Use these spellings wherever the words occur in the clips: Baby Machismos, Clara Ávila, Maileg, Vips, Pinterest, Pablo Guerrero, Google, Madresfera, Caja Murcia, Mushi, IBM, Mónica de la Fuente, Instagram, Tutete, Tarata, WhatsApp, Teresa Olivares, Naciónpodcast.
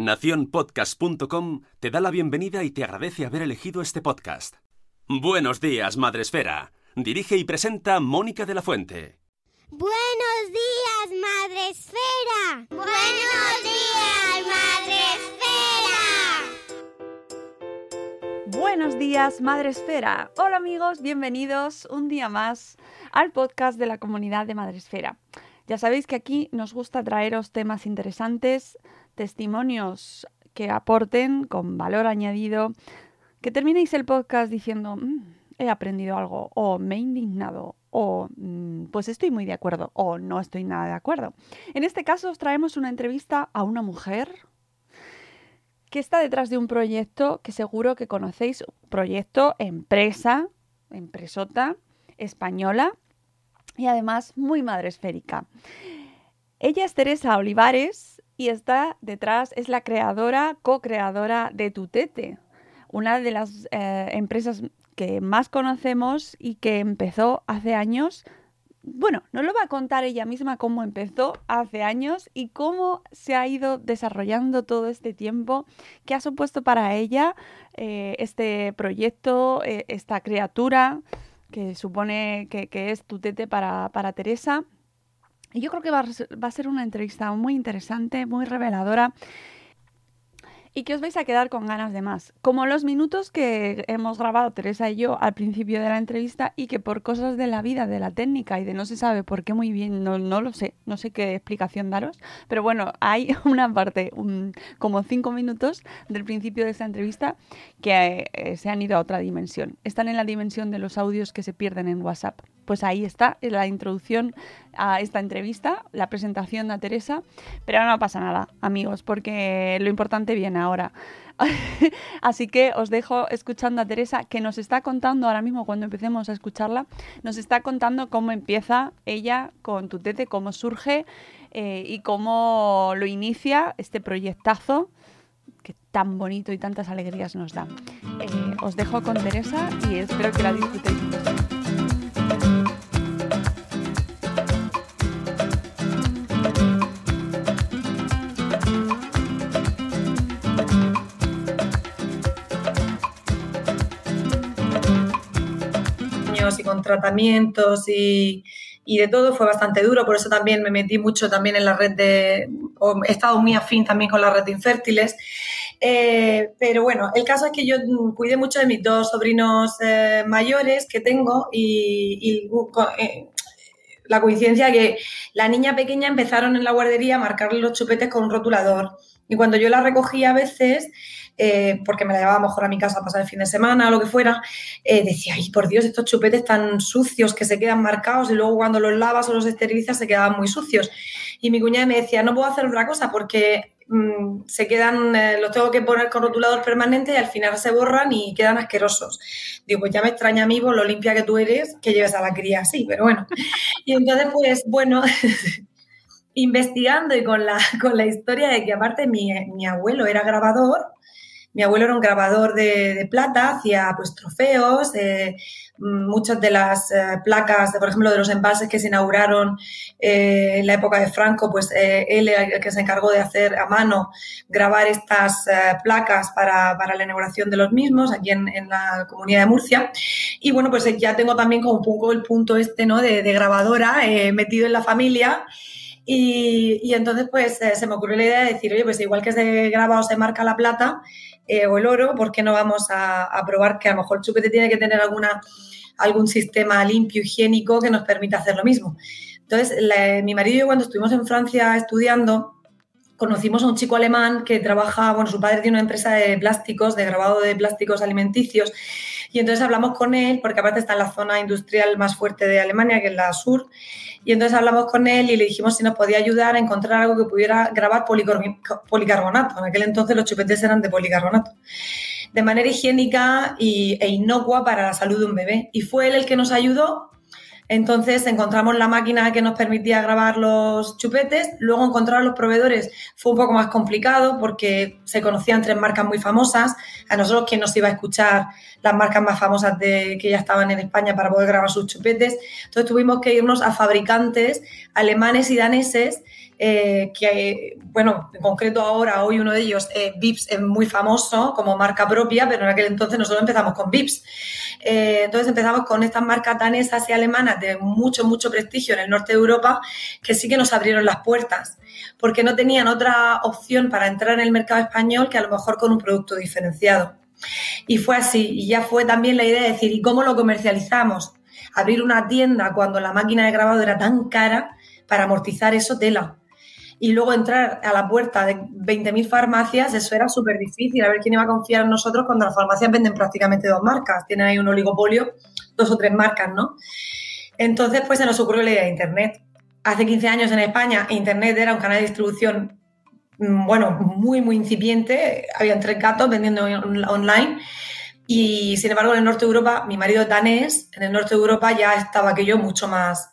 Naciónpodcast.com te da la bienvenida y te agradece haber elegido este podcast. Buenos días, Madresfera. Dirige y presenta Mónica de la Fuente. ¡Buenos días, Madresfera! ¡Buenos días, Madresfera! ¡Buenos días, Madresfera! Hola amigos, bienvenidos un día más al podcast de la comunidad de Madresfera. Ya sabéis que aquí nos gusta traeros temas interesantes, testimonios que aporten con valor añadido, que terminéis el podcast diciendo he aprendido algo, o me he indignado, o pues estoy muy de acuerdo, o no estoy nada de acuerdo. En este caso os traemos una entrevista a una mujer que está detrás de un proyecto que seguro que conocéis, un proyecto empresota, española y además muy madresférica. Ella es Teresa Olivares y está detrás, es la creadora, co-creadora de Tutete, una de las empresas que más conocemos y que empezó hace años. Bueno, nos lo va a contar ella misma cómo empezó hace años y cómo se ha ido desarrollando todo este tiempo, qué ha supuesto para ella este proyecto, esta criatura que supone que es Tutete para Teresa. Y yo creo que va a ser una entrevista muy interesante, muy reveladora, y que os vais a quedar con ganas de más. Como los minutos que hemos grabado Teresa y yo al principio de la entrevista y que por cosas de la vida, de la técnica y de no se sabe por qué muy bien, no lo sé, no sé qué explicación daros, pero bueno, hay una parte, como 5 minutos del principio de esta entrevista que se han ido a otra dimensión. Están en la dimensión de los audios que se pierden en WhatsApp. Pues ahí está la introducción a esta entrevista, la presentación de Teresa, pero no pasa nada, amigos, porque lo importante viene ahora. Así que os dejo escuchando a Teresa, que nos está contando ahora mismo, cuando empecemos a escucharla, nos está contando cómo empieza ella con Tutete, cómo surge y cómo lo inicia este proyectazo que tan bonito y tantas alegrías nos da. Os dejo con Teresa y espero que la disfrutéis mucho. Y con tratamientos y de todo, fue bastante duro, por eso también me metí mucho también en la red he estado muy afín también con la red de infértiles, pero bueno, el caso es que yo cuidé mucho de mis 2 sobrinos mayores que tengo y la coincidencia que la niña pequeña empezaron en la guardería a marcarle los chupetes con un rotulador, y cuando yo la recogía a veces, porque me la llevaba mejor a mi casa a pasar el fin de semana o lo que fuera, decía, ay, por Dios, estos chupetes tan sucios que se quedan marcados y luego cuando los lavas o los esterilizas se quedaban muy sucios. Y mi cuñada me decía, no puedo hacer otra cosa porque se quedan, los tengo que poner con rotulador permanente y al final se borran y quedan asquerosos. Digo, pues ya me extraña a mí por lo limpia que tú eres que lleves a la cría así, pero bueno. Y entonces, pues, bueno... investigando y con la historia de que aparte mi abuelo era grabador. Mi abuelo era un grabador de plata, hacía pues trofeos, muchas de las placas, por ejemplo, de los envases que se inauguraron en la época de Franco, pues él era el que se encargó de hacer a mano, grabar estas placas para la inauguración de los mismos aquí en la Comunidad de Murcia. Y bueno, pues ya tengo también como un poco el punto este, ¿no?, de grabadora metido en la familia. Y entonces pues se me ocurrió la idea de decir, oye, pues igual que se graba o se marca la plata o el oro, ¿por qué no vamos a probar que a lo mejor Chupete tiene que tener algún sistema limpio, higiénico que nos permita hacer lo mismo? Entonces, mi marido y yo, cuando estuvimos en Francia estudiando, conocimos a un chico alemán que trabaja, bueno, su padre tiene una empresa de plásticos, de grabado de plásticos alimenticios, y entonces hablamos con él, porque aparte está en la zona industrial más fuerte de Alemania, que es la sur, y entonces hablamos con él y le dijimos si nos podía ayudar a encontrar algo que pudiera grabar policarbonato. En aquel entonces los chupetes eran de policarbonato, de manera higiénica e inocua para la salud de un bebé. Y fue él el que nos ayudó. Entonces encontramos la máquina que nos permitía grabar los chupetes, luego encontrar a los proveedores fue un poco más complicado porque se conocían tres marcas muy famosas. A nosotros, ¿quién nos iba a escuchar las marcas más famosas que ya estaban en España para poder grabar sus chupetes? Entonces tuvimos que irnos a fabricantes alemanes y daneses, que, bueno, en concreto ahora, hoy uno de ellos, Vips, es muy famoso como marca propia, pero en aquel entonces nosotros empezamos con Vips. Entonces empezamos con estas marcas danesas y alemanas de mucho, mucho prestigio en el norte de Europa, que sí que nos abrieron las puertas, porque no tenían otra opción para entrar en el mercado español que a lo mejor con un producto diferenciado. Y fue así, y ya fue también la idea de decir, ¿y cómo lo comercializamos? Abrir una tienda cuando la máquina de grabado era tan cara, para amortizar eso, tela. Y luego entrar a la puerta de 20.000 farmacias, eso era súper difícil. A ver quién iba a confiar en nosotros cuando las farmacias venden prácticamente dos marcas. Tienen ahí un oligopolio, dos o tres marcas, ¿no? Entonces, pues se nos ocurrió la idea de Internet. Hace 15 años en España, Internet era un canal de distribución, bueno, muy, muy incipiente. Habían tres gatos vendiendo online. Y, sin embargo, en el norte de Europa, mi marido es danés, en el norte de Europa ya estaba aquello mucho más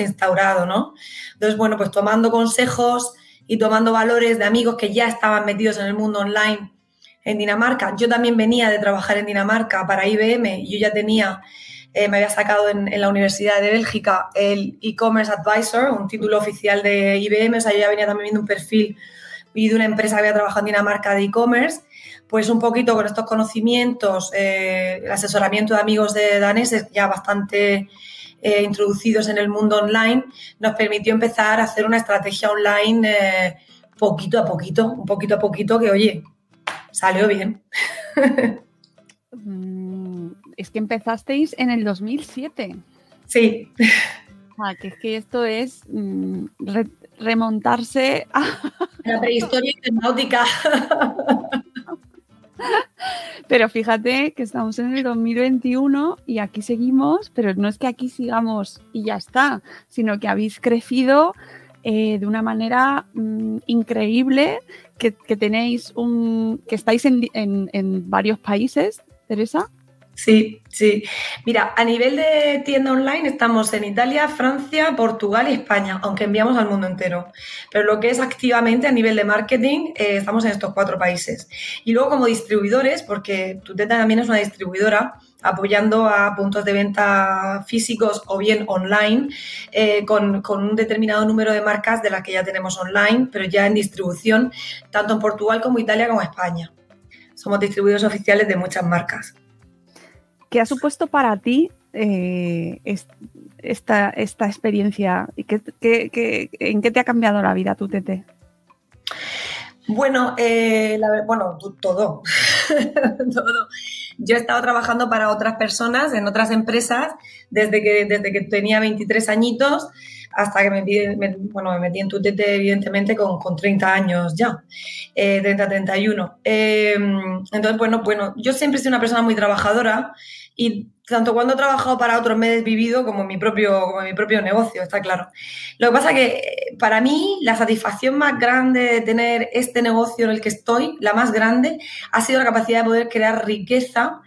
instaurado, ¿no? Entonces, bueno, pues tomando consejos y tomando valores de amigos que ya estaban metidos en el mundo online en Dinamarca. Yo también venía de trabajar en Dinamarca para IBM. Yo ya tenía, me había sacado en la Universidad de Bélgica el e-commerce advisor, un título oficial de IBM. O sea, yo ya venía también viendo un perfil y de una empresa que había trabajado en Dinamarca de e-commerce. Pues un poquito con estos conocimientos, el asesoramiento de amigos de daneses ya bastante introducidos en el mundo online, nos permitió empezar a hacer una estrategia online poquito a poquito, que oye, salió bien. Es que empezasteis en el 2007. Sí. Ah, que es que esto es remontarse a la prehistoria internautica. Pero fíjate que estamos en el 2021 y aquí seguimos, pero no es que aquí sigamos y ya está, sino que habéis crecido de una manera increíble, que tenéis que estáis en varios países, Teresa. Sí, sí. Mira, a nivel de tienda online estamos en Italia, Francia, Portugal y España, aunque enviamos al mundo entero. Pero lo que es activamente a nivel de marketing, estamos en estos 4 países. Y luego como distribuidores, porque Tutete también es una distribuidora, apoyando a puntos de venta físicos o bien online, con un determinado número de marcas de las que ya tenemos online, pero ya en distribución, tanto en Portugal como Italia como España. Somos distribuidores oficiales de muchas marcas. ¿Qué ha supuesto para ti esta experiencia? ¿Y en qué te ha cambiado la vida, Tutete? Bueno, todo. Todo. Yo he estado trabajando para otras personas en otras empresas desde que tenía 23 añitos hasta que me metí en Tutete, evidentemente, con 30 años ya, 30, 31. Entonces, bueno, yo siempre he sido una persona muy trabajadora y tanto cuando he trabajado para otros me he desvivido como en mi propio negocio, está claro. Lo que pasa que para mí la satisfacción más grande de tener este negocio en el que estoy, la más grande, ha sido la capacidad de poder crear riqueza,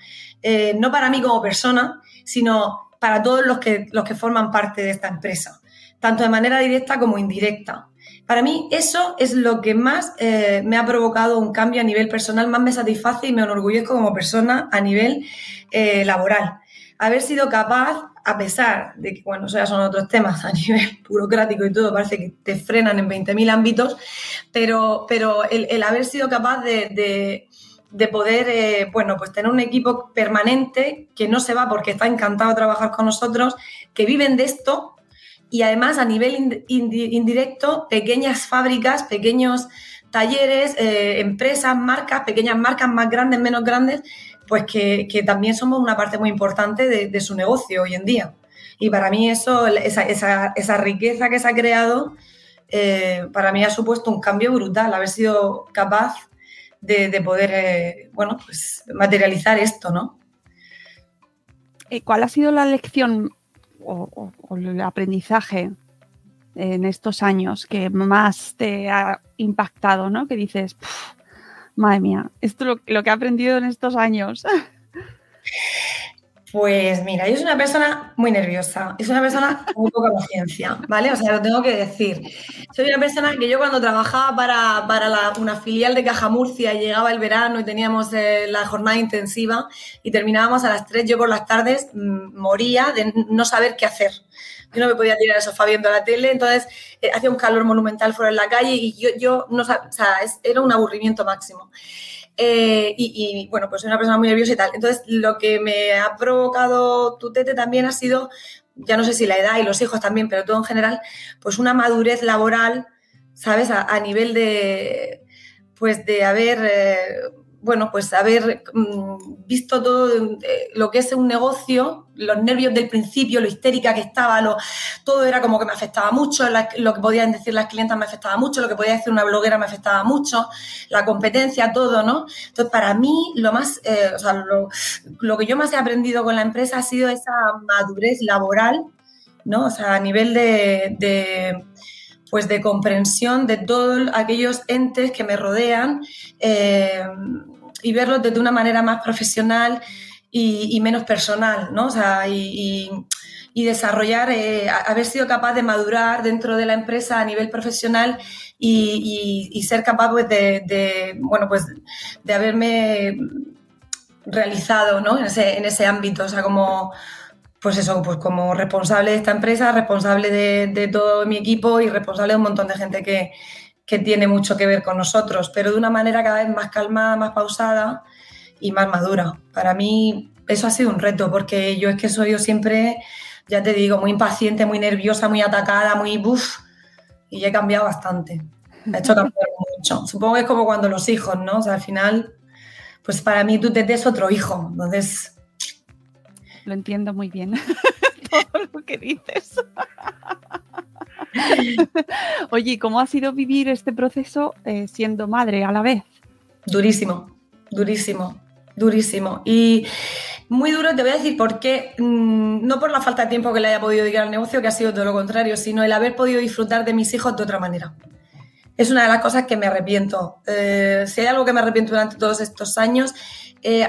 no para mí como persona, sino para todos los que forman parte de esta empresa, tanto de manera directa como indirecta. Para mí eso es lo que más me ha provocado un cambio a nivel personal, más me satisface y me enorgullezco como persona a nivel laboral. Haber sido capaz, a pesar de que, bueno, eso ya son otros temas a nivel burocrático y todo, parece que te frenan en 20.000 ámbitos, pero el haber sido capaz de poder, pues tener un equipo permanente que no se va porque está encantado de trabajar con nosotros, que viven de esto, y además a nivel indirecto, pequeñas fábricas, pequeños talleres, empresas, marcas, pequeñas marcas más grandes, menos grandes, pues que también somos una parte muy importante de su negocio hoy en día. Y para mí eso, esa riqueza que se ha creado, para mí ha supuesto un cambio brutal, haber sido capaz de poder pues materializar esto, ¿no? ¿Cuál ha sido la lección o el aprendizaje en estos años que más te ha impactado, ¿no? Que dices, madre mía, esto es lo que he aprendido en estos años. Pues mira, yo soy una persona muy nerviosa, es una persona con muy poca paciencia, ¿vale? O sea, lo tengo que decir. Soy una persona que yo cuando trabajaba para una filial de Caja Murcia y llegaba el verano y teníamos la jornada intensiva y terminábamos a las 3, yo por las tardes moría de no saber qué hacer. Yo no me podía tirar al sofá viendo la tele, entonces hacía un calor monumental fuera en la calle y yo no sabía, o sea, era un aburrimiento máximo. Pues soy una persona muy nerviosa y tal. Entonces, lo que me ha provocado Tutete también ha sido, ya no sé si la edad y los hijos también, pero todo en general, pues una madurez laboral, ¿sabes? A nivel de, pues de haber, haber visto todo lo que es un negocio, los nervios del principio, lo histérica que estaba, todo era como que me afectaba mucho, lo que podían decir las clientas me afectaba mucho, lo que podía decir una bloguera me afectaba mucho, la competencia, todo, ¿no? Entonces, para mí, lo que yo más he aprendido con la empresa ha sido esa madurez laboral, ¿no? O sea, a nivel de comprensión de todos aquellos entes que me rodean y verlos desde una manera más profesional y menos personal, ¿no? O sea, y desarrollar, haber sido capaz de madurar dentro de la empresa a nivel profesional y ser capaz pues, de haberme realizado, ¿no? En ese ámbito, o sea, como... Pues eso, pues como responsable de esta empresa, responsable de todo mi equipo y responsable de un montón de gente que tiene mucho que ver con nosotros, pero de una manera cada vez más calmada, más pausada y más madura. Para mí eso ha sido un reto porque yo es que soy yo siempre, ya te digo, muy impaciente, muy nerviosa, muy atacada, muy buf, y he cambiado bastante. Me ha hecho cambiar mucho. Supongo que es como cuando los hijos, ¿no? O sea, al final, pues para mí tú te es otro hijo, entonces... Lo entiendo muy bien, todo lo que dices. Oye, ¿cómo ha sido vivir este proceso siendo madre a la vez? Durísimo, durísimo, durísimo. Y muy duro, te voy a decir por qué. No por la falta de tiempo que le haya podido dedicar al negocio, que ha sido todo lo contrario, sino el haber podido disfrutar de mis hijos de otra manera. Es una de las cosas que me arrepiento. Si hay algo que me arrepiento durante todos estos años...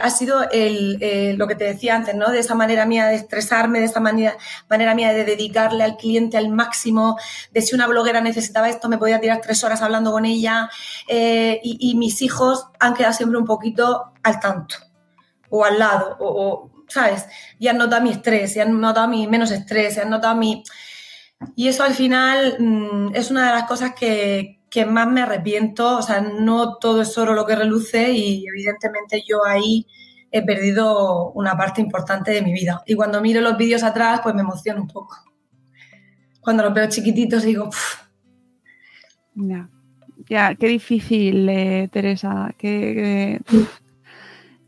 ha sido lo que te decía antes, ¿no? De esa manera mía de estresarme, de esa manera mía de dedicarle al cliente al máximo, de si una bloguera necesitaba esto, me podía tirar 3 horas hablando con ella, y mis hijos han quedado siempre un poquito al tanto, o al lado, o ¿sabes? Y han notado mi estrés, y han notado mi menos estrés, y han notado mi... Y eso al final es una de las cosas que más me arrepiento, o sea, no todo es oro lo que reluce y evidentemente yo ahí he perdido una parte importante de mi vida. Y cuando miro los vídeos atrás, pues me emociono un poco. Cuando los veo chiquititos digo... Ya, qué difícil, Teresa.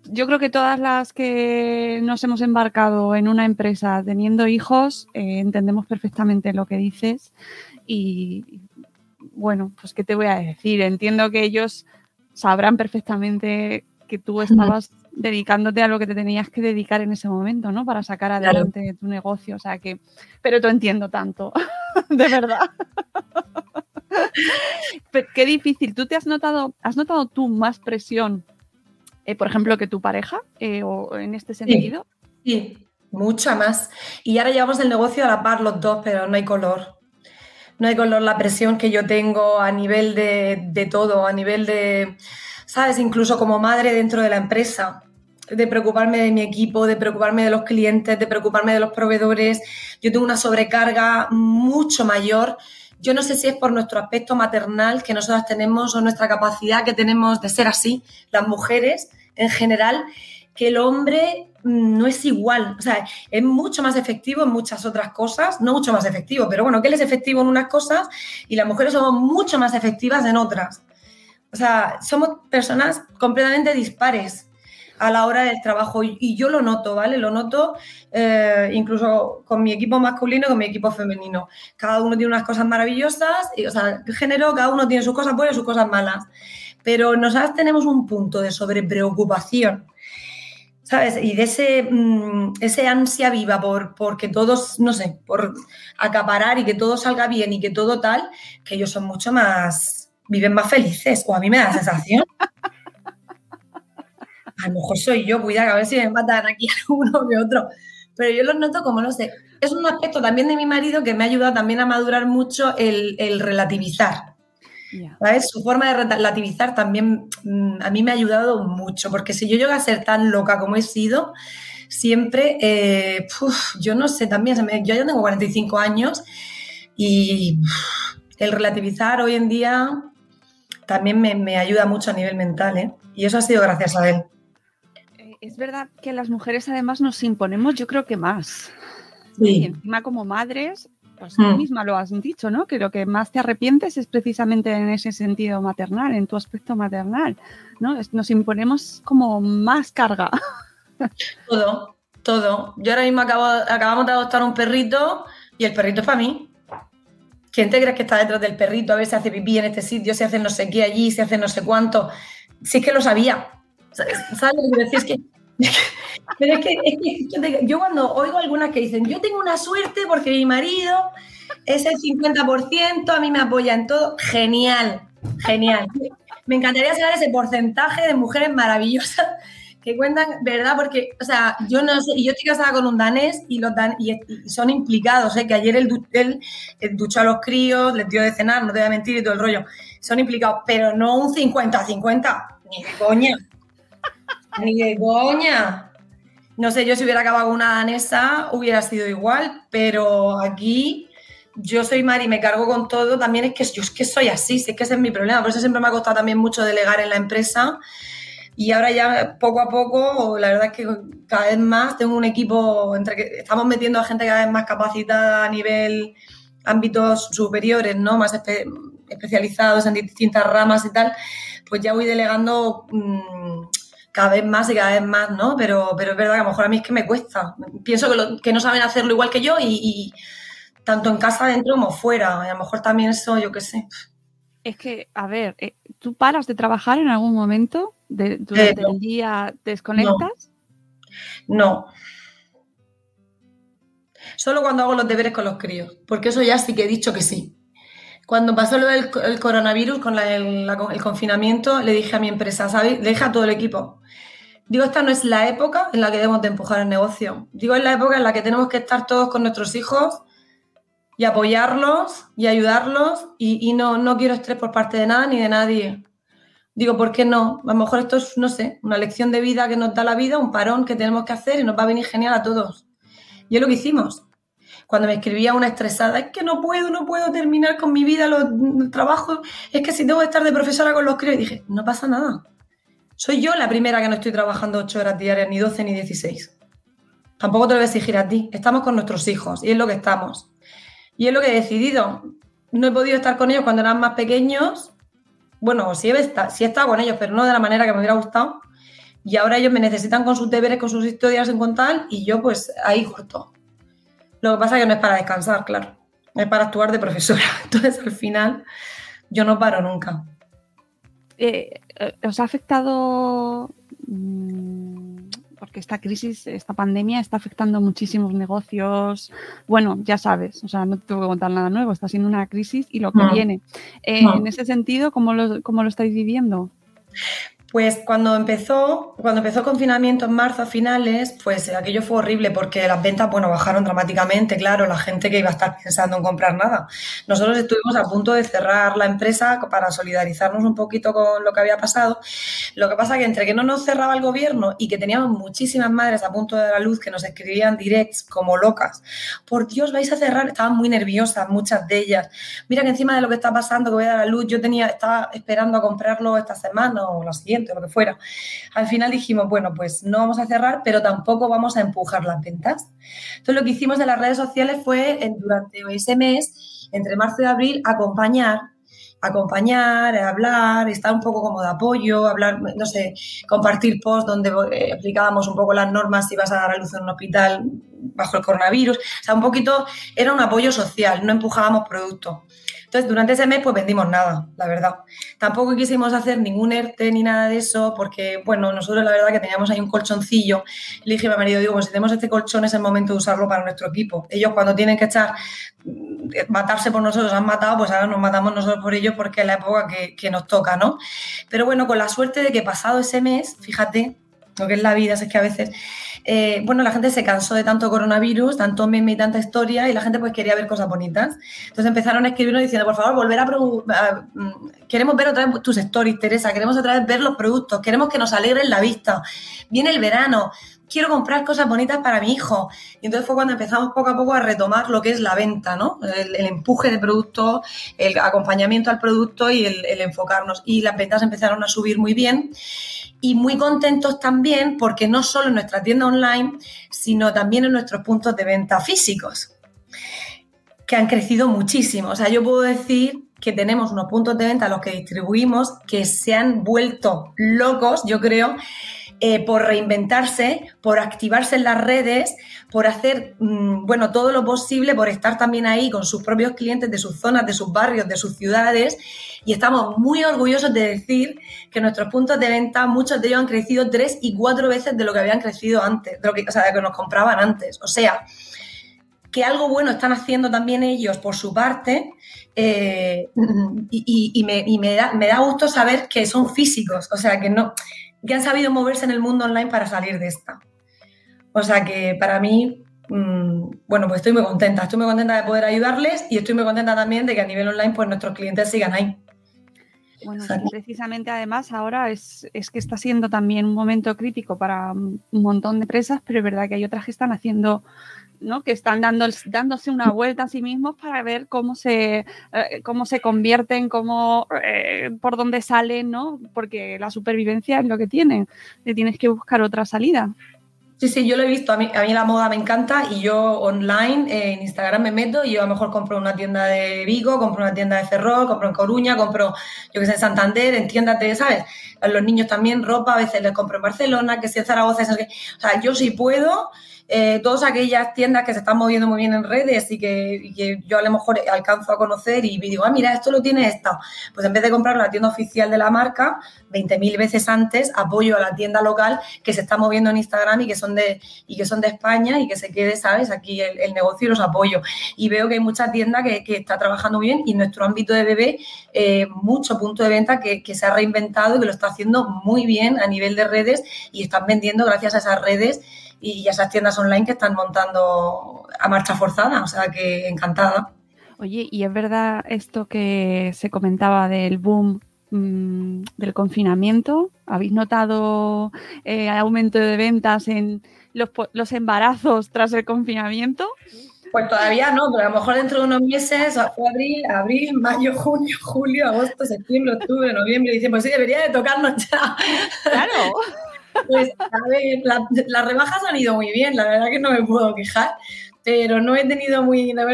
Yo creo que todas las que nos hemos embarcado en una empresa teniendo hijos entendemos perfectamente lo que dices y... Bueno, pues ¿qué te voy a decir? Entiendo que ellos sabrán perfectamente que tú estabas dedicándote a lo que te tenías que dedicar en ese momento, ¿no? Para sacar adelante tu negocio, o sea que... Pero te entiendo tanto, de verdad. Pero qué difícil. ¿Tú has notado tú más presión, por ejemplo, que tu pareja o en este sentido? Sí, mucha más. Y ahora llevamos el negocio a la par los dos, pero no hay color. No hay color la presión que yo tengo a nivel de todo, a nivel de, ¿sabes? Incluso como madre dentro de la empresa, de preocuparme de mi equipo, de preocuparme de los clientes, de preocuparme de los proveedores. Yo tengo una sobrecarga mucho mayor. Yo no sé si es por nuestro aspecto maternal que nosotras tenemos o nuestra capacidad que tenemos de ser así, las mujeres en general, que el hombre no es igual, o sea, es mucho más efectivo en muchas otras cosas, no mucho más efectivo, pero bueno, que él es efectivo en unas cosas y las mujeres somos mucho más efectivas en otras. O sea, somos personas completamente dispares a la hora del trabajo y yo lo noto, ¿vale? Lo noto incluso con mi equipo masculino y con mi equipo femenino. Cada uno tiene unas cosas maravillosas, y, o sea, el género, cada uno tiene sus cosas buenas y sus cosas malas, pero nosotras tenemos un punto de sobrepreocupación, ¿sabes? Y de ese ansia viva por que todos, no sé, por acaparar y que todo salga bien y que todo tal, que ellos son mucho más, viven más felices, o a mí me da la sensación. A lo mejor soy yo, cuidado, a ver si me matan aquí alguno que otro. Pero yo los noto como, no sé, es un aspecto también de mi marido que me ha ayudado también a madurar mucho el relativizar. Yeah. ¿Sabes? Su forma de relativizar también a mí me ha ayudado mucho, porque si yo llego a ser tan loca como he sido, siempre, yo no sé, también, yo ya tengo 45 años y el relativizar hoy en día también me ayuda mucho a nivel mental, ¿eh? Y eso ha sido gracias a él. Es verdad que las mujeres además nos imponemos, yo creo que más. Sí. Y encima como madres, pues tú misma lo has dicho, ¿no? Que lo que más te arrepientes es precisamente en ese sentido maternal, en tu aspecto maternal, ¿no? Nos imponemos como más carga. Todo. Yo ahora mismo acabamos de adoptar un perrito y el perrito es para mí. ¿Quién te crees que está detrás del perrito? A ver si hace pipí en este sitio, si hace no sé qué allí, si hace no sé cuánto. Si es que lo sabía. ¿Sabes lo que decís? Pero es que yo cuando oigo algunas que dicen, yo tengo una suerte porque mi marido es el 50%, a mí me apoya en todo. Genial. Me encantaría saber ese porcentaje de mujeres maravillosas que cuentan, ¿verdad? Porque, o sea, yo no sé, y yo estoy casada con un danés y son implicados, ¿eh? Que ayer él duchó a los críos, les dio de cenar, no te voy a mentir y todo el rollo. Son implicados, pero no un 50-50, ni de coña. No sé, yo si hubiera acabado con una danesa hubiera sido igual, pero aquí yo soy Mari, me cargo con todo, también es que yo es que soy así, es que ese es mi problema, por eso siempre me ha costado también mucho delegar en la empresa y ahora ya poco a poco, la verdad es que cada vez más tengo un equipo, entre que estamos metiendo a gente cada vez más capacitada a nivel ámbitos superiores, ¿no? Más especializados en distintas ramas y tal, pues ya voy delegando cada vez más, ¿no? Pero es verdad que a lo mejor a mí es que me cuesta. Pienso que no saben hacerlo igual que yo y tanto en casa dentro como fuera. A lo mejor también eso, yo qué sé. Es que, a ver, ¿tú paras de trabajar en algún momento? ¿Durante el día te desconectas? No. Solo cuando hago los deberes con los críos, porque eso ya sí que he dicho que sí. Cuando pasó lo del coronavirus con el confinamiento, le dije a mi empresa, ¿sabes? Le dije a todo el equipo. Digo, esta no es la época en la que debemos de empujar el negocio. Digo, es la época en la que tenemos que estar todos con nuestros hijos y apoyarlos y ayudarlos y no quiero estrés por parte de nada ni de nadie. Digo, ¿por qué no? A lo mejor esto es, no sé, una lección de vida que nos da la vida, un parón que tenemos que hacer y nos va a venir genial a todos. Y es lo que hicimos. Cuando me escribía una estresada, es que no puedo terminar con mi vida, el trabajo, es que si tengo que estar de profesora con los críos, y dije, no pasa nada. Soy yo la primera que no estoy trabajando 8 horas diarias, ni 12, ni 16. Tampoco te lo voy a exigir a ti. Estamos con nuestros hijos y es lo que estamos. Y es lo que he decidido. No he podido estar con ellos cuando eran más pequeños. Bueno, sí he estado con ellos, pero no de la manera que me hubiera gustado. Y ahora ellos me necesitan con sus deberes, con sus historias en contar y yo pues ahí corto. Lo que pasa es que no es para descansar, claro. Es para actuar de profesora. Entonces, al final, yo no paro nunca. ¿Os ha afectado? Porque esta crisis, esta pandemia, está afectando muchísimos negocios. Bueno, ya sabes, o sea, no te tengo que contar nada nuevo. Está siendo una crisis y lo que viene. En ese sentido, ¿cómo lo estáis viviendo? Pues cuando empezó el confinamiento en marzo a finales, pues aquello fue horrible porque las ventas, bueno, bajaron dramáticamente, claro, la gente que iba a estar pensando en comprar nada. Nosotros estuvimos a punto de cerrar la empresa para solidarizarnos un poquito con lo que había pasado. Lo que pasa que entre que no nos cerraba el gobierno y que teníamos muchísimas madres a punto de la luz que nos escribían directs como locas, por Dios, vais a cerrar, estaban muy nerviosas muchas de ellas. Mira que encima de lo que está pasando, que voy a dar a luz, estaba esperando a comprarlo esta semana o la siguiente. proyecto, lo que fuera. Al final dijimos, bueno, pues no vamos a cerrar, pero tampoco vamos a empujar las ventas. Entonces, lo que hicimos en las redes sociales fue, durante ese mes, entre marzo y abril, acompañar, hablar, estar un poco como de apoyo, hablar, no sé, compartir posts donde explicábamos un poco las normas si vas a dar a luz en un hospital bajo el coronavirus. O sea, un poquito era un apoyo social, no empujábamos producto. Entonces, durante ese mes, pues vendimos nada, la verdad. Tampoco quisimos hacer ningún ERTE ni nada de eso porque, bueno, nosotros la verdad que teníamos ahí un colchoncillo. Le dije a mi marido, digo, pues si tenemos este colchón es el momento de usarlo para nuestro equipo. Ellos cuando tienen que matarse por nosotros, han matado, pues ahora nos matamos nosotros por ellos porque es la época que nos toca, ¿no? Pero bueno, con la suerte de que pasado ese mes, fíjate, lo que es la vida, es que a veces, bueno, la gente se cansó de tanto coronavirus, tanto meme y tanta historia, y la gente pues quería ver cosas bonitas. Entonces empezaron a escribirnos diciendo, por favor, queremos ver otra vez tus stories, Teresa, queremos otra vez ver los productos, queremos que nos alegren la vista, viene el verano, quiero comprar cosas bonitas para mi hijo. Y entonces fue cuando empezamos poco a poco a retomar lo que es la venta, ¿no? El empuje de producto, el acompañamiento al producto y el enfocarnos. Y las ventas empezaron a subir muy bien y muy contentos también porque no solo en nuestra tienda online, sino también en nuestros puntos de venta físicos, que han crecido muchísimo. O sea, yo puedo decir que tenemos unos puntos de venta a los que distribuimos que se han vuelto locos, yo creo, por reinventarse, por activarse en las redes, por hacer bueno, todo lo posible, por estar también ahí con sus propios clientes de sus zonas, de sus barrios, de sus ciudades. Y estamos muy orgullosos de decir que nuestros puntos de venta, muchos de ellos han crecido 3 y 4 veces de lo que habían crecido antes, de lo que nos compraban antes. O sea, que algo bueno están haciendo también ellos por su parte. Me da gusto saber que son físicos, o sea, que han sabido moverse en el mundo online para salir de esta. O sea que para mí, bueno, pues estoy muy contenta de poder ayudarles y estoy muy contenta también de que a nivel online pues nuestros clientes sigan ahí. Bueno, o sea, sí, precisamente además ahora es que está siendo también un momento crítico para un montón de empresas, pero es verdad que hay otras que están haciendo, ¿no? Que están dándose una vuelta a sí mismos para ver cómo se convierten, por dónde salen, ¿no? Porque la supervivencia es lo que tienen, te tienes que buscar otra salida. Sí, yo lo he visto, a mí la moda me encanta y yo online, en Instagram me meto y yo a lo mejor compro una tienda de Vigo, compro una tienda de Ferrol, compro en Coruña, compro, yo que sé, en Santander, en tiendas de, ¿sabes? A los niños también ropa, a veces les compro en Barcelona, que si en Zaragoza, esas que, o sea, yo sí puedo, todas aquellas tiendas que se están moviendo muy bien en redes y que yo a lo mejor alcanzo a conocer y digo, mira, esto lo tiene esta, pues en vez de comprar la tienda oficial de la marca, 20.000 veces antes apoyo a la tienda local que se está moviendo en Instagram y que son de España y que se quede, ¿sabes? Aquí el negocio y los apoyo. Y veo que hay mucha tienda que está trabajando muy bien y nuestro ámbito de bebé, mucho punto de venta que se ha reinventado y que lo está haciendo muy bien a nivel de redes y están vendiendo gracias a esas redes y a esas tiendas online que están montando a marcha forzada, o sea que encantada. Oye, ¿y es verdad esto que se comentaba del boom del confinamiento? ¿Habéis notado aumento de ventas en los embarazos tras el confinamiento? Pues todavía no, pero a lo mejor dentro de unos meses, abril, mayo, junio, julio, agosto, septiembre, octubre, noviembre, diciembre, pues sí, debería de tocarnos ya. Claro. Pues a ver, las rebajas han ido muy bien, la verdad que no me puedo quejar. Pero la verdad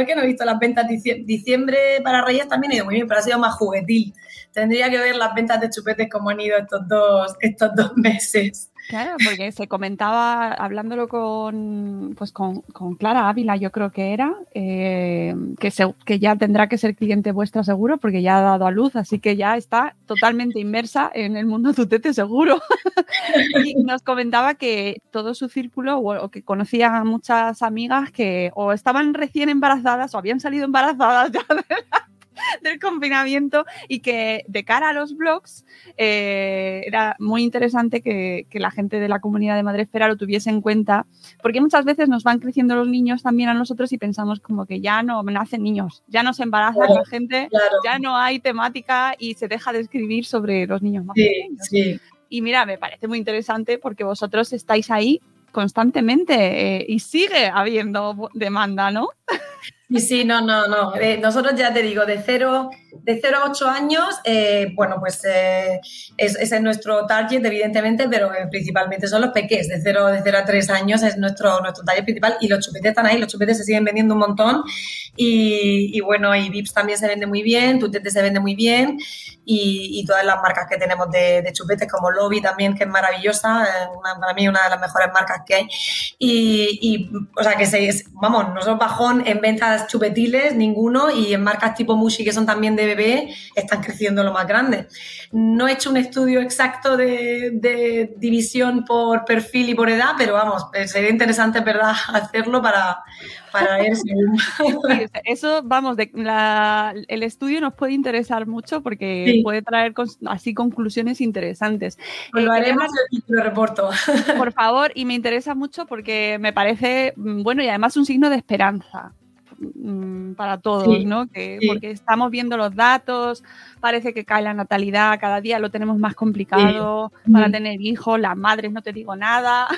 que no he visto las ventas, diciembre para Reyes también ha ido muy bien, pero ha sido más juguetil. Tendría que ver las ventas de chupetes como han ido estos dos meses. Claro, porque se comentaba, hablándolo con Clara Ávila, yo creo que era, que ya tendrá que ser cliente vuestra seguro, porque ya ha dado a luz, así que ya está totalmente inmersa en el mundo Tutete seguro. Y nos comentaba que todo su círculo, o que conocía a muchas amigas que o estaban recién embarazadas o habían salido embarazadas ya del confinamiento y que de cara a los blogs era muy interesante que la gente de la comunidad de Madresfera lo tuviese en cuenta, porque muchas veces nos van creciendo los niños también a nosotros y pensamos como que ya no nacen niños, ya no se embaraza la gente, claro. Ya no hay temática y se deja de escribir sobre los niños más pequeños. Sí. Y mira, me parece muy interesante porque vosotros estáis ahí constantemente y sigue habiendo demanda, ¿no? Y sí, no. Nosotros ya te digo, de 0 a 8 años, ese es nuestro target, evidentemente, pero principalmente son los peques. De 0 a 3 años es nuestro target principal y los chupetes están ahí, los chupetes se siguen vendiendo un montón y Vips también se vende muy bien, Tutete se vende muy bien y todas las marcas que tenemos de chupetes, como Lobby también, que es maravillosa, para mí una de las mejores marcas que hay. Nosotros bajón en ventas chupetiles, ninguno, y en marcas tipo Mushi, que son también de bebé, están creciendo lo más grande. No he hecho un estudio exacto de división por perfil y por edad, pero vamos, sería interesante, ¿verdad?, hacerlo para ver si... Sí, eso, vamos, el estudio nos puede interesar mucho porque puede traer así conclusiones interesantes. Pues lo haremos y lo reporto. Por favor, y me interesa mucho porque me parece, bueno, y además un signo de esperanza para todos, ¿no? Porque estamos viendo los datos, parece que cae la natalidad, cada día lo tenemos más complicado para tener hijos, las madres, no te digo nada.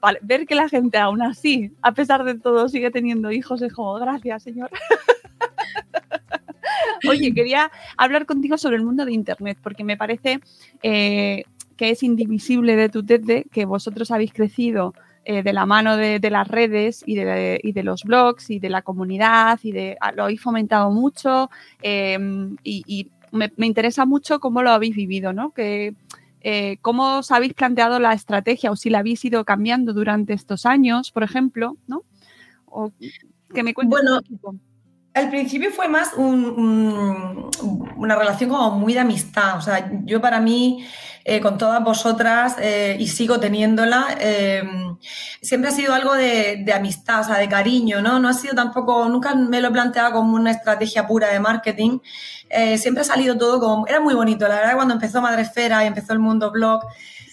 Para ver que la gente aún así, a pesar de todo, sigue teniendo hijos, es como, gracias, señor. Oye, quería hablar contigo sobre el mundo de Internet, porque me parece que es indivisible de Tutete que vosotros habéis crecido de la mano de las redes y de los blogs y de la comunidad lo habéis fomentado mucho y me interesa mucho cómo lo habéis vivido, ¿no? Cómo os habéis planteado la estrategia o si la habéis ido cambiando durante estos años, por ejemplo, ¿no? O que me cuentes un poquito. Al principio fue más una relación como muy de amistad. O sea, yo para mí, con todas vosotras, y sigo teniéndola, siempre ha sido algo de amistad, o sea, de cariño, ¿no? No ha sido tampoco, nunca me lo he planteado como una estrategia pura de marketing. Siempre ha salido todo como... Era muy bonito, la verdad, cuando empezó Madresfera y empezó el mundo blog.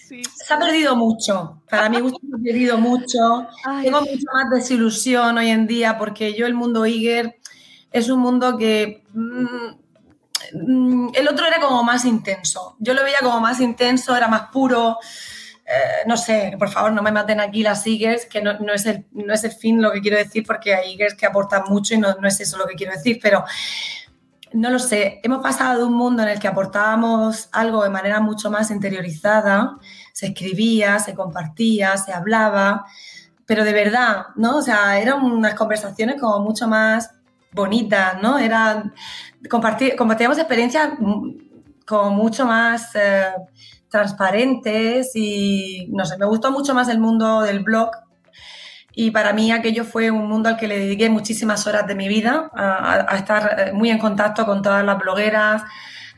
Sí. Se ha perdido mucho, para mi gusto se ha perdido mucho. Ay. Tengo mucha más desilusión hoy en día porque yo el mundo Iger... Es un mundo que... el otro era como más intenso. Yo lo veía como más intenso, era más puro. No sé, por favor, no me maten aquí las Igers, que no es el fin lo que quiero decir, porque hay Igers que aportan mucho y no es eso lo que quiero decir, pero... No lo sé, hemos pasado de un mundo en el que aportábamos algo de manera mucho más interiorizada, se escribía, se compartía, se hablaba, pero de verdad, ¿no? O sea, eran unas conversaciones como mucho más... bonita, ¿no? Era compartíamos experiencias como mucho más transparentes y, no sé, me gustó mucho más el mundo del blog y para mí aquello fue un mundo al que le dediqué muchísimas horas de mi vida a estar muy en contacto con todas las blogueras,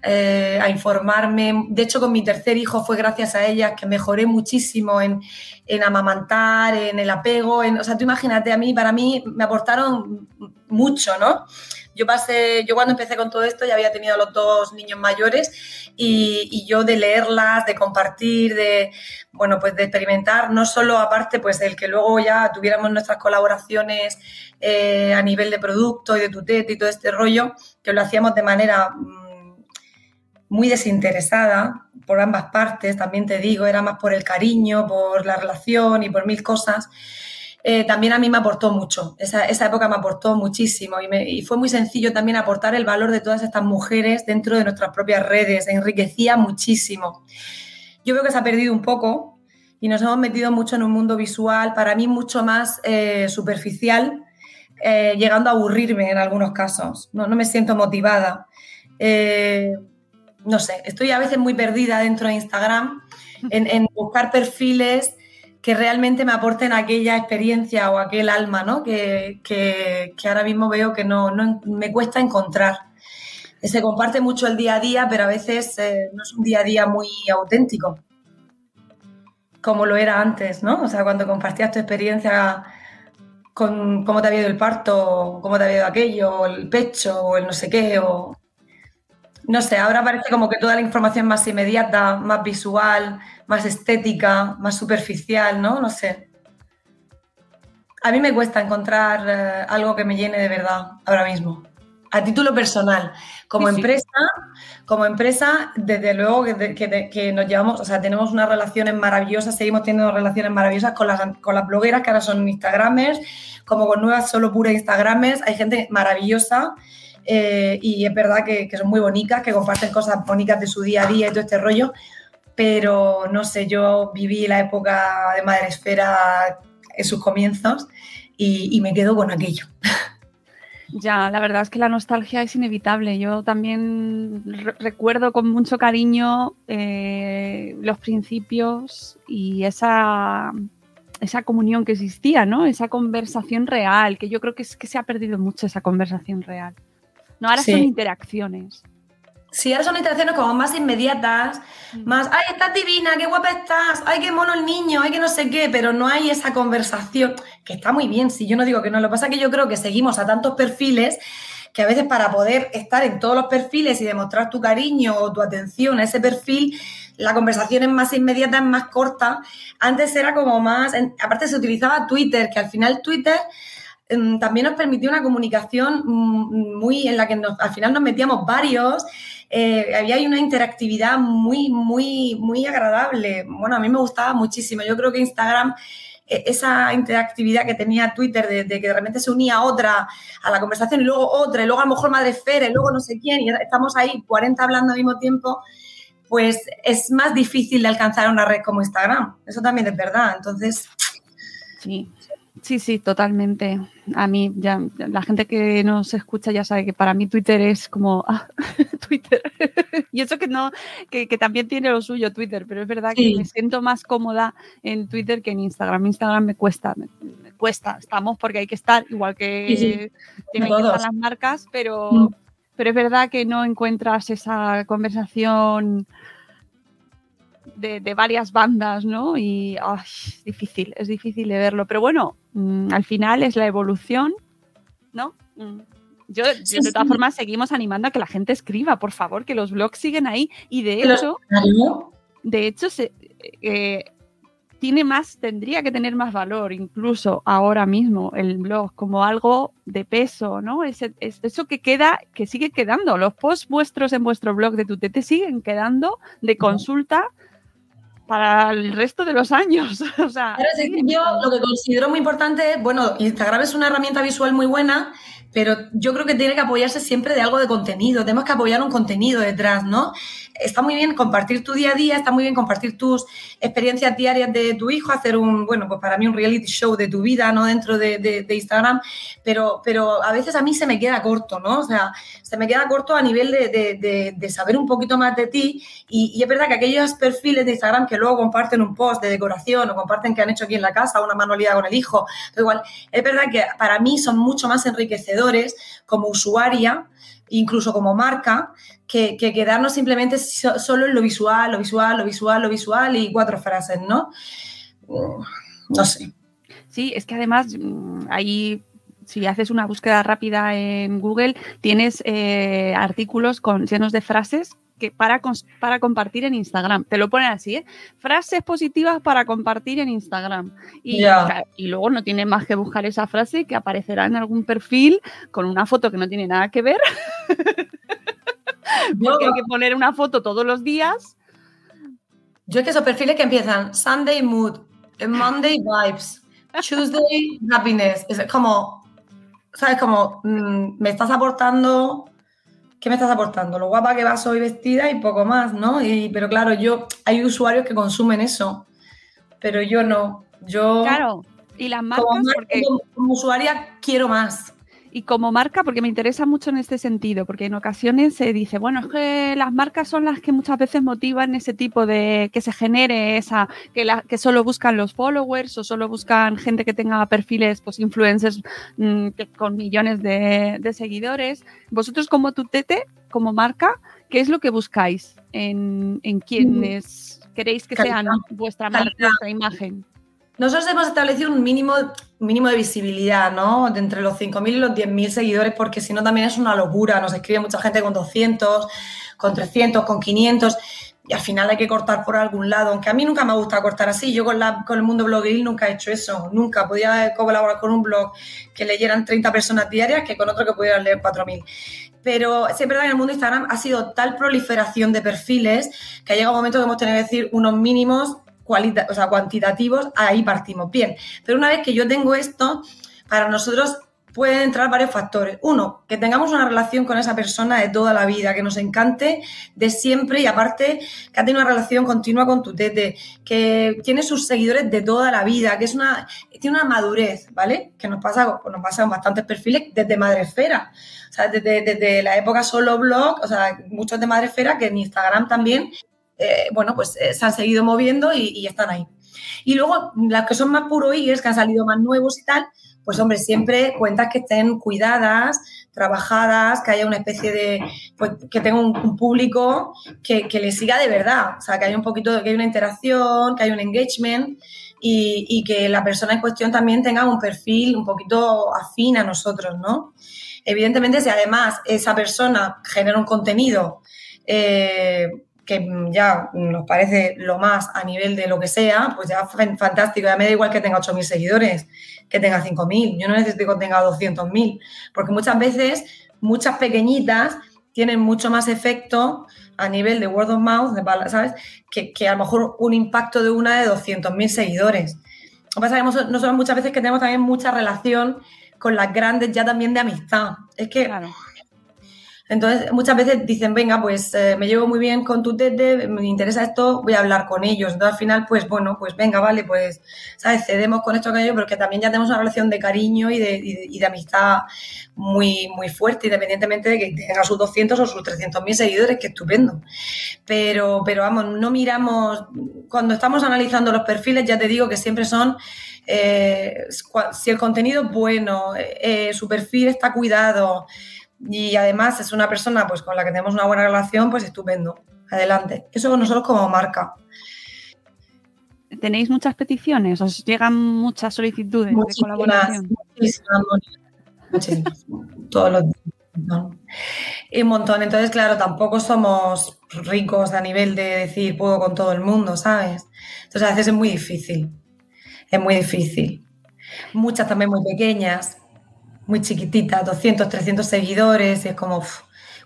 a informarme. De hecho, con mi tercer hijo fue gracias a ellas que mejoré muchísimo en amamantar, en el apego. O sea, tú imagínate, para mí me aportaron mucho, ¿no? Yo cuando empecé con todo esto ya había tenido a los dos niños mayores y yo de leerlas, de compartir, de experimentar, no solo aparte pues el que luego ya tuviéramos nuestras colaboraciones a nivel de producto y de Tutete y todo este rollo, que lo hacíamos de manera... muy desinteresada por ambas partes, también te digo, era más por el cariño, por la relación y por mil cosas. También a mí me aportó mucho, esa época me aportó muchísimo y fue muy sencillo también aportar el valor de todas estas mujeres dentro de nuestras propias redes, enriquecía muchísimo. Yo veo que se ha perdido un poco y nos hemos metido mucho en un mundo visual, para mí mucho más superficial, llegando a aburrirme en algunos casos, no me siento motivada. No sé, estoy a veces muy perdida dentro de Instagram en buscar perfiles que realmente me aporten aquella experiencia o aquel alma, ¿no? Que ahora mismo veo que no me cuesta encontrar. Se comparte mucho el día a día, pero a veces no es un día a día muy auténtico, como lo era antes, ¿no? O sea, cuando compartías tu experiencia con cómo te había ido el parto, cómo te había ido aquello, o el pecho, o el no sé qué, o... No sé, ahora parece como que toda la información más inmediata, más visual, más estética, más superficial, ¿no? No sé. A mí me cuesta encontrar algo que me llene de verdad ahora mismo. A título personal, como sí, empresa, sí. Como empresa, desde luego que nos llevamos, o sea, tenemos unas relaciones maravillosas, seguimos teniendo relaciones maravillosas con las blogueras que ahora son Instagramers, como con nuevas solo puras Instagramers, hay gente maravillosa y es verdad que son muy bonitas, que comparten cosas bonitas de su día a día y todo este rollo, pero no sé, yo viví la época de Madresfera en sus comienzos y me quedo con aquello. Ya, la verdad es que la nostalgia es inevitable. Yo también recuerdo con mucho cariño los principios y esa comunión que existía, ¿no? Esa conversación real, que yo creo que es que se ha perdido mucho esa conversación real. No, ahora sí. Son interacciones. Sí, ahora son interacciones como más inmediatas, más, ¡ay, estás divina! ¡Qué guapa estás! ¡Ay, qué mono el niño! ¡Ay, que no sé qué! Pero no hay esa conversación, que está muy bien, si yo no digo que no. Lo que pasa es que yo creo que seguimos a tantos perfiles que a veces para poder estar en todos los perfiles y demostrar tu cariño o tu atención a ese perfil, la conversación es más inmediata, es más corta. Antes era como más... Aparte se utilizaba Twitter, que al final Twitter... también nos permitió una comunicación muy en la que al final nos metíamos varios, había una interactividad muy, muy, muy agradable. Bueno, a mí me gustaba muchísimo. Yo creo que Instagram, esa interactividad que tenía Twitter de que de repente se unía a otra, a la conversación y luego otra, y luego a lo mejor Madresfera y luego no sé quién, y estamos ahí 40 hablando al mismo tiempo, pues es más difícil de alcanzar una red como Instagram. Eso también es verdad. Entonces, sí. Sí, totalmente. A mí, ya la gente que nos escucha ya sabe que para mí Twitter es como Twitter. Y eso que no, que también tiene lo suyo Twitter, pero es verdad sí. Que me siento más cómoda en Twitter que en Instagram. Instagram me cuesta, estamos porque hay que estar igual que sí. Tienen que estar las marcas, pero es verdad que no encuentras esa conversación de varias bandas, ¿no? Y es difícil de verlo. Pero bueno, al final es la evolución, ¿no? Yo de todas formas seguimos animando a que la gente escriba, por favor, que los blogs siguen ahí. Y de hecho tendría que tener más valor, incluso ahora mismo, el blog como algo de peso, ¿no? Es eso que sigue quedando. Los posts vuestros en vuestro blog de Tutete siguen quedando de consulta para el resto de los años. O sea, yo lo que considero muy importante es, bueno, Instagram es una herramienta visual muy buena, pero yo creo que tiene que apoyarse siempre de algo de contenido. Tenemos que apoyar un contenido detrás, ¿no? Está muy bien compartir tu día a día, está muy bien compartir tus experiencias diarias de tu hijo, hacer pues para mí un reality show de tu vida, ¿no? Dentro de Instagram, pero a veces a mí se me queda corto, ¿no? O sea, se me queda corto a nivel de saber un poquito más de ti y es verdad que aquellos perfiles de Instagram que luego comparten un post de decoración o comparten que han hecho aquí en la casa una manualidad con el hijo. Pero igual, es verdad que para mí son mucho más enriquecedores como usuaria, incluso como marca, que quedarnos simplemente solo en lo visual y 4 frases, ¿no? No sé. Sí, es que además ahí... Si haces una búsqueda rápida en Google, tienes artículos llenos de frases que para compartir en Instagram. Te lo ponen así, ¿eh? Frases positivas para compartir en Instagram. Y luego no tienes más que buscar esa frase que aparecerá en algún perfil con una foto que no tiene nada que ver. Porque hay que poner una foto todos los días. Yo es que esos perfiles que empiezan Sunday Mood, Monday Vibes, Tuesday Happiness. Es como... ¿Sabes? Como, ¿qué me estás aportando? Lo guapa que vas hoy vestida y poco más, ¿no? Pero claro, hay usuarios que consumen eso, pero yo no. Claro, y las marcas... Como usuaria quiero más. Y como marca, porque me interesa mucho en este sentido, porque en ocasiones se dice, bueno, es que las marcas son las que muchas veces motivan ese tipo de... que se genere esa... que solo buscan los followers o solo buscan gente que tenga perfiles, pues influencers con millones de seguidores. Vosotros como Tutete, como marca, ¿qué es lo que buscáis en quienes queréis que sean vuestra marca, vuestra imagen? Nosotros hemos establecido un mínimo de visibilidad, ¿no? De entre los 5.000 y los 10.000 seguidores, porque si no también es una locura. Nos escribe mucha gente con 200, con 300, con 500. y al final hay que cortar por algún lado, aunque a mí nunca me gusta cortar así. Yo con el mundo blogueril nunca he hecho eso, nunca. Podía colaborar con un blog que leyeran 30 personas diarias que con otro que pudieran leer 4.000. Pero es verdad que en el mundo Instagram ha sido tal proliferación de perfiles que ha llegado un momento que hemos tenido que decir unos mínimos cuantitativos, ahí partimos. Bien, pero una vez que yo tengo esto, para nosotros pueden entrar varios factores. Uno, que tengamos una relación con esa persona de toda la vida, que nos encante de siempre y aparte que ha tenido una relación continua con Tutete, que tiene sus seguidores de toda la vida, que es tiene una madurez, ¿vale? Que nos pasa en bastantes perfiles desde Madresfera. O sea, desde la época solo blog, o sea, muchos de Madresfera que en Instagram también, se han seguido moviendo y están ahí. Y luego, las que son más puro y que han salido más nuevos y tal, pues, hombre, siempre cuentas que estén cuidadas, trabajadas, que haya una especie de, pues, que tenga un público que le siga de verdad. O sea, que haya un poquito, que haya una interacción, que haya un engagement y que la persona en cuestión también tenga un perfil un poquito afín a nosotros, ¿no? Evidentemente, si además esa persona genera un contenido que ya nos parece lo más a nivel de lo que sea, pues ya fantástico, ya me da igual que tenga 8.000 seguidores, que tenga 5.000, yo no necesito que tenga 200.000, porque muchas veces, muchas pequeñitas tienen mucho más efecto a nivel de word of mouth, ¿sabes? Que a lo mejor un impacto de una de 200.000 seguidores. Lo que pasa es que nosotros muchas veces que tenemos también mucha relación con las grandes ya también de amistad, es que... Claro. Entonces, muchas veces dicen, venga, pues me llevo muy bien con Tutete, me interesa esto, voy a hablar con ellos. Entonces, al final, pues bueno, pues venga, vale, pues, ¿sabes? Cedemos con esto que ellos, pero que también ya tenemos una relación de cariño y de amistad muy, muy fuerte, independientemente de que tenga sus 200 o sus 300.000 seguidores, que estupendo. Pero vamos, no miramos, cuando estamos analizando los perfiles, ya te digo que siempre son... si el contenido es bueno, su perfil está cuidado... Y además es una persona pues con la que tenemos una buena relación, pues estupendo. Adelante. Eso con nosotros como marca. ¿Tenéis muchas peticiones? ¿Os llegan muchas solicitudes de colaboración? Muchísimas. Todos los días. Un montón. Entonces, claro, tampoco somos ricos a nivel de decir puedo con todo el mundo, ¿sabes? Entonces, a veces es muy difícil. Es muy difícil. Muchas también muy pequeñas. Muy chiquitita, 200, 300 seguidores, es como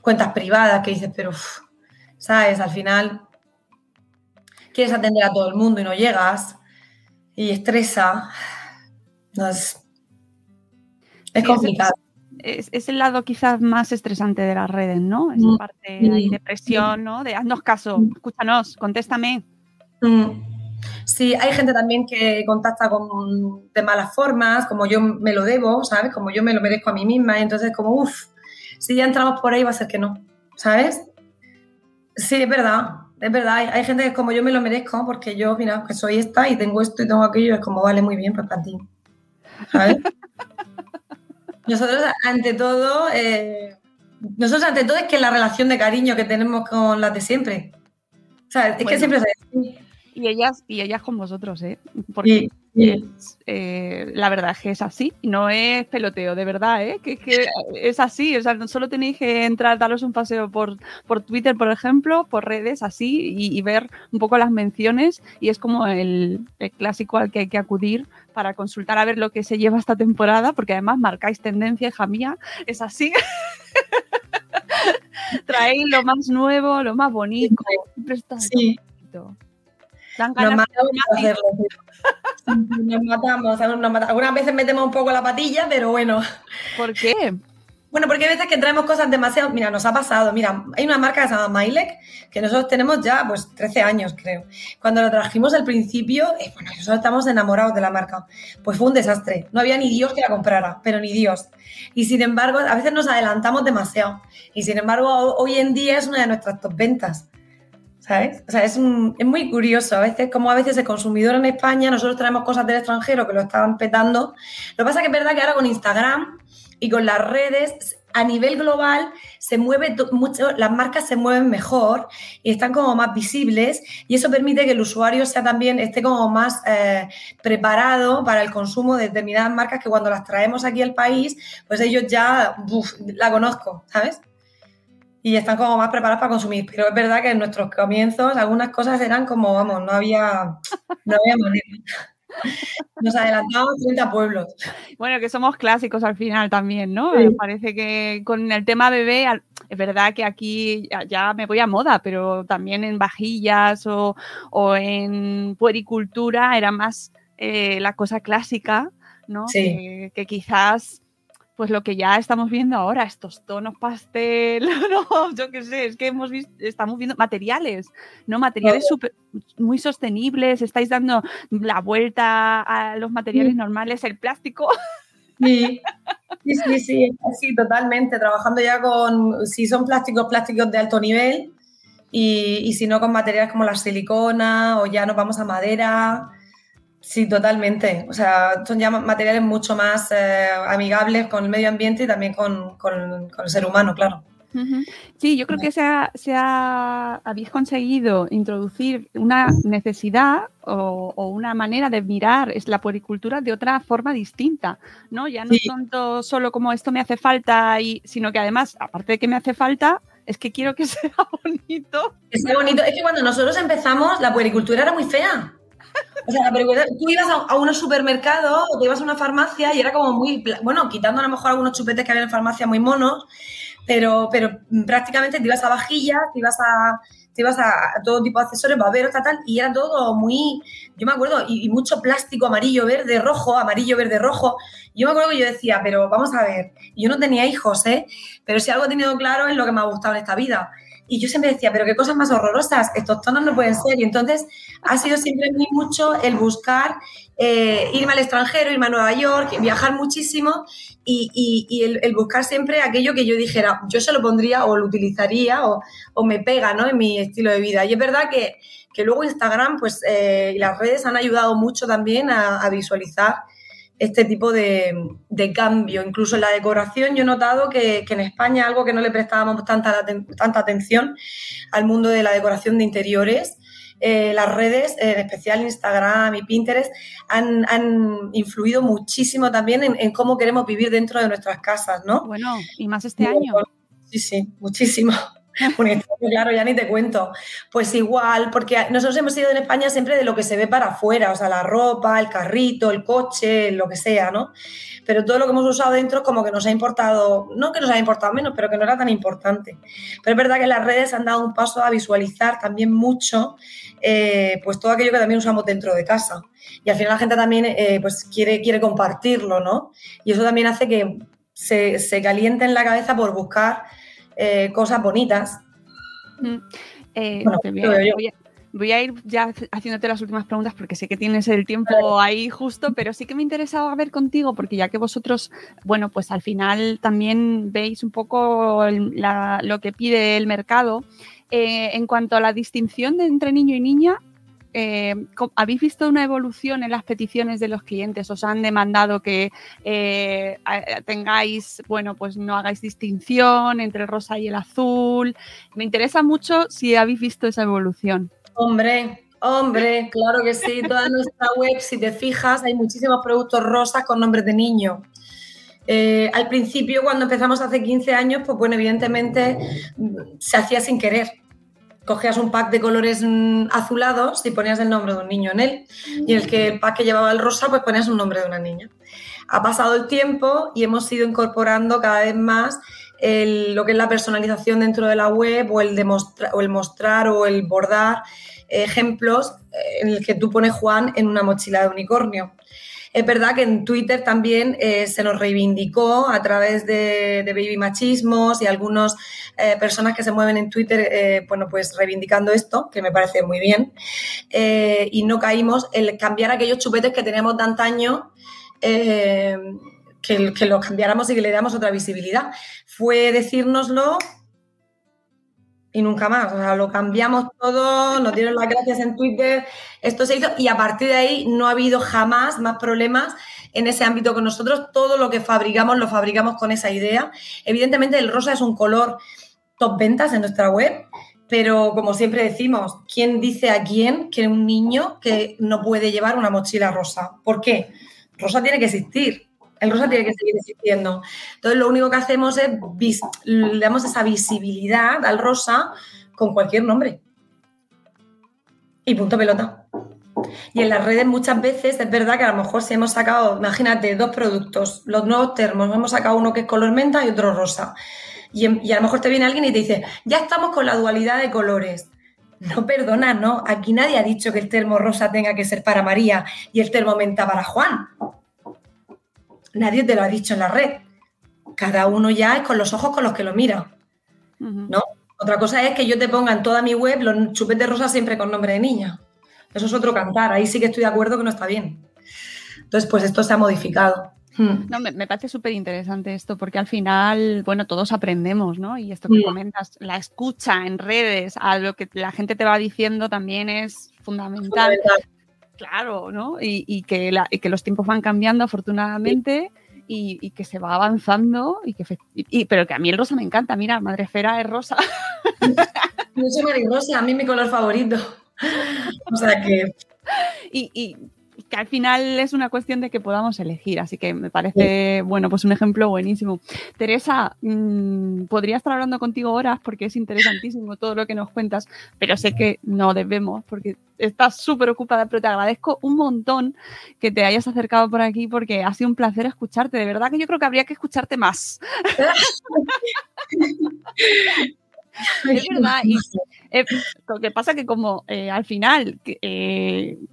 cuentas privadas que dices, pero, ¿sabes? Al final quieres atender a todo el mundo y no llegas y estresa. No, es complicado. Es el lado quizás más estresante de las redes, ¿no? Esa parte ahí de presión, ¿no? De haznos caso, escúchanos, contéstame. Sí, hay gente también que contacta de malas formas, como yo me lo debo, ¿sabes? Como yo me lo merezco a mí misma, y entonces como, si ya entramos por ahí va a ser que no, ¿sabes? Sí, es verdad, hay gente que es como yo me lo merezco, porque yo, mira, que soy esta y tengo esto y tengo aquello, es como, vale, muy bien, pues para ti, ¿sabes? Nosotros ante todo es que la relación de cariño que tenemos con las de siempre, ¿sabes? Es bueno. Que siempre se... Y ellas con vosotros, ¿eh? Porque sí. La verdad es que es así, no es peloteo, de verdad, ¿eh? Que es así, o sea, no solo tenéis que entrar, daros un paseo por Twitter, por ejemplo, por redes, así, y ver un poco las menciones, y es como el clásico al que hay que acudir para consultar a ver lo que se lleva esta temporada, porque además marcáis tendencia, hija mía, es así. Traéis lo más nuevo, lo más bonito, siempre está sí. Nos matamos. Algunas veces metemos un poco la patilla, pero bueno. ¿Por qué? Bueno, porque hay veces que traemos cosas demasiado... Mira, nos ha pasado. Mira, hay una marca que se llama Maileg, que nosotros tenemos ya, pues, 13 años, creo. Cuando lo trajimos al principio, nosotros estamos enamorados de la marca. Pues fue un desastre. No había ni Dios que la comprara, pero ni Dios. Y, sin embargo, a veces nos adelantamos demasiado. Y, sin embargo, hoy en día es una de nuestras top ventas. ¿Sabes? O sea, es muy curioso a veces el consumidor en España, nosotros traemos cosas del extranjero que lo están petando. Lo que pasa es que es verdad que ahora con Instagram y con las redes, a nivel global, se mueve mucho, las marcas se mueven mejor y están como más visibles y eso permite que el usuario esté como más preparado para el consumo de determinadas marcas que cuando las traemos aquí al país, pues ellos ya, la conozco, ¿sabes? y ya están como más preparados para consumir. Pero es verdad que en nuestros comienzos algunas cosas eran como, vamos, no había manera. Nos adelantamos 30 pueblos. Bueno, que somos clásicos al final también, ¿no? Sí. Parece que con el tema bebé, es verdad que aquí ya me voy a moda, pero también en vajillas o en puericultura era más la cosa clásica, ¿no? Sí. Que quizás, pues lo que ya estamos viendo ahora, estos tonos pastel, no, yo qué sé, es que estamos viendo materiales, ¿no? Materiales super, muy sostenibles, estáis dando la vuelta a los materiales normales, el plástico. Sí, totalmente, trabajando ya con, si son plásticos de alto nivel y si no con materiales como la silicona o ya nos vamos a madera. Sí, totalmente. O sea, son ya materiales mucho más amigables con el medio ambiente y también con el ser humano, claro. Uh-huh. Sí, yo creo que habéis conseguido introducir una necesidad o una manera de mirar la puericultura de otra forma distinta, ¿no? Ya no es tanto solo como esto me hace falta, sino que además, aparte de que me hace falta, es que quiero que sea bonito. Que sea bonito. Es que cuando nosotros empezamos, la puericultura era muy fea. O sea, tú ibas a unos supermercados o te ibas a una farmacia y era como muy... Bueno, quitando a lo mejor algunos chupetes que había en farmacia muy monos, pero prácticamente te ibas a vajillas, te ibas a todo tipo de accesorios, baberos, tal, y era todo muy... Yo me acuerdo, y mucho plástico amarillo, verde, rojo, amarillo, verde, rojo. Yo me acuerdo que yo decía, pero vamos a ver, yo no tenía hijos, ¿eh? Pero si algo he tenido claro es lo que me ha gustado en esta vida. Y yo siempre decía, pero qué cosas más horrorosas, estos tonos no pueden ser. Y entonces ha sido siempre muy mucho el buscar irme al extranjero, irme a Nueva York, viajar muchísimo y el buscar siempre aquello que yo dijera, yo se lo pondría o lo utilizaría o me pega, ¿no?, en mi estilo de vida. Y es verdad que luego Instagram pues, y las redes han ayudado mucho también a visualizar este tipo de cambio. Incluso en la decoración yo he notado que en España algo que no le prestábamos tanta atención al mundo de la decoración de interiores, las redes, en especial Instagram y Pinterest, han influido muchísimo también en cómo queremos vivir dentro de nuestras casas, ¿no? Bueno, y más este año. Sí, muchísimo. Bueno, claro, ya ni te cuento. Pues igual, porque nosotros hemos ido en España siempre de lo que se ve para afuera, o sea, la ropa, el carrito, el coche, lo que sea, ¿no? Pero todo lo que hemos usado dentro como que nos ha importado, no que nos ha importado menos, pero que no era tan importante. Pero es verdad que las redes han dado un paso a visualizar también mucho pues todo aquello que también usamos dentro de casa. Y al final la gente también pues quiere compartirlo, ¿no? Y eso también hace que se calienten la cabeza por buscar cosas bonitas. Bueno, voy a ir ya haciéndote las últimas preguntas porque sé que tienes el tiempo ahí justo, pero sí que me interesaba ver contigo porque ya que vosotros, bueno, pues al final también veis un poco lo que pide el mercado. En cuanto a la distinción entre niño y niña, ¿habéis visto una evolución en las peticiones de los clientes? ¿Os han demandado que tengáis, bueno, pues no hagáis distinción entre el rosa y el azul? Me interesa mucho si habéis visto esa evolución. Hombre, claro que sí. Toda nuestra web, si te fijas, hay muchísimos productos rosas con nombres de niño. Al principio, cuando empezamos hace 15 años, pues bueno, evidentemente se hacía sin querer. Cogías un pack de colores azulados y ponías el nombre de un niño en él. Y el pack que llevaba el rosa, pues ponías un nombre de una niña. Ha pasado el tiempo y hemos ido incorporando cada vez más lo que es la personalización dentro de la web o el mostrar o el bordar ejemplos en el que tú pones Juan en una mochila de unicornio. Es verdad que en Twitter también se nos reivindicó a través de Baby Machismos y algunas personas que se mueven en Twitter, bueno, pues reivindicando esto, que me parece muy bien, y no caímos en cambiar aquellos chupetes que teníamos de antaño, que los cambiáramos y que le damos otra visibilidad. Fue decírnoslo y nunca más, o sea, lo cambiamos todo, nos dieron las gracias en Twitter, esto se hizo y a partir de ahí no ha habido jamás más problemas en ese ámbito con nosotros. Todo lo que fabricamos lo fabricamos con esa idea. Evidentemente el rosa es un color top ventas en nuestra web, pero como siempre decimos, ¿quién dice a quién que un niño que no puede llevar una mochila rosa? ¿Por qué? Rosa tiene que existir. El rosa tiene que seguir existiendo. Entonces, lo único que hacemos es le damos esa visibilidad al rosa con cualquier nombre. Y punto pelota. Y en las redes muchas veces es verdad que a lo mejor si hemos sacado, imagínate, dos productos, los nuevos termos, hemos sacado uno que es color menta y otro rosa. Y a lo mejor te viene alguien y te dice, ya estamos con la dualidad de colores. No, perdona, no. Aquí nadie ha dicho que el termo rosa tenga que ser para María y el termo menta para Juan. Nadie te lo ha dicho en la red. Cada uno ya es con los ojos con los que lo mira, ¿no? Otra cosa es que yo te ponga en toda mi web los chupetes rosas siempre con nombre de niña. Eso es otro cantar. Ahí sí que estoy de acuerdo que no está bien. Entonces, pues esto se ha modificado. No, me parece súper interesante esto, porque al final, bueno, todos aprendemos, ¿no? Y esto que comentas, la escucha en redes, a lo que la gente te va diciendo también es fundamental. Claro, ¿no? Y que los tiempos van cambiando, afortunadamente, y que se va avanzando, pero que a mí el rosa me encanta. Mira, Madresfera es rosa. Yo soy marirosa, a mí mi color favorito. O sea que... Que al final es una cuestión de que podamos elegir, así que me parece, bueno, pues un ejemplo buenísimo. Teresa, podría estar hablando contigo horas porque es interesantísimo todo lo que nos cuentas, pero sé que no debemos porque estás súper ocupada, pero te agradezco un montón que te hayas acercado por aquí porque ha sido un placer escucharte, de verdad que yo creo que habría que escucharte más. Es verdad, y lo que pasa que como al final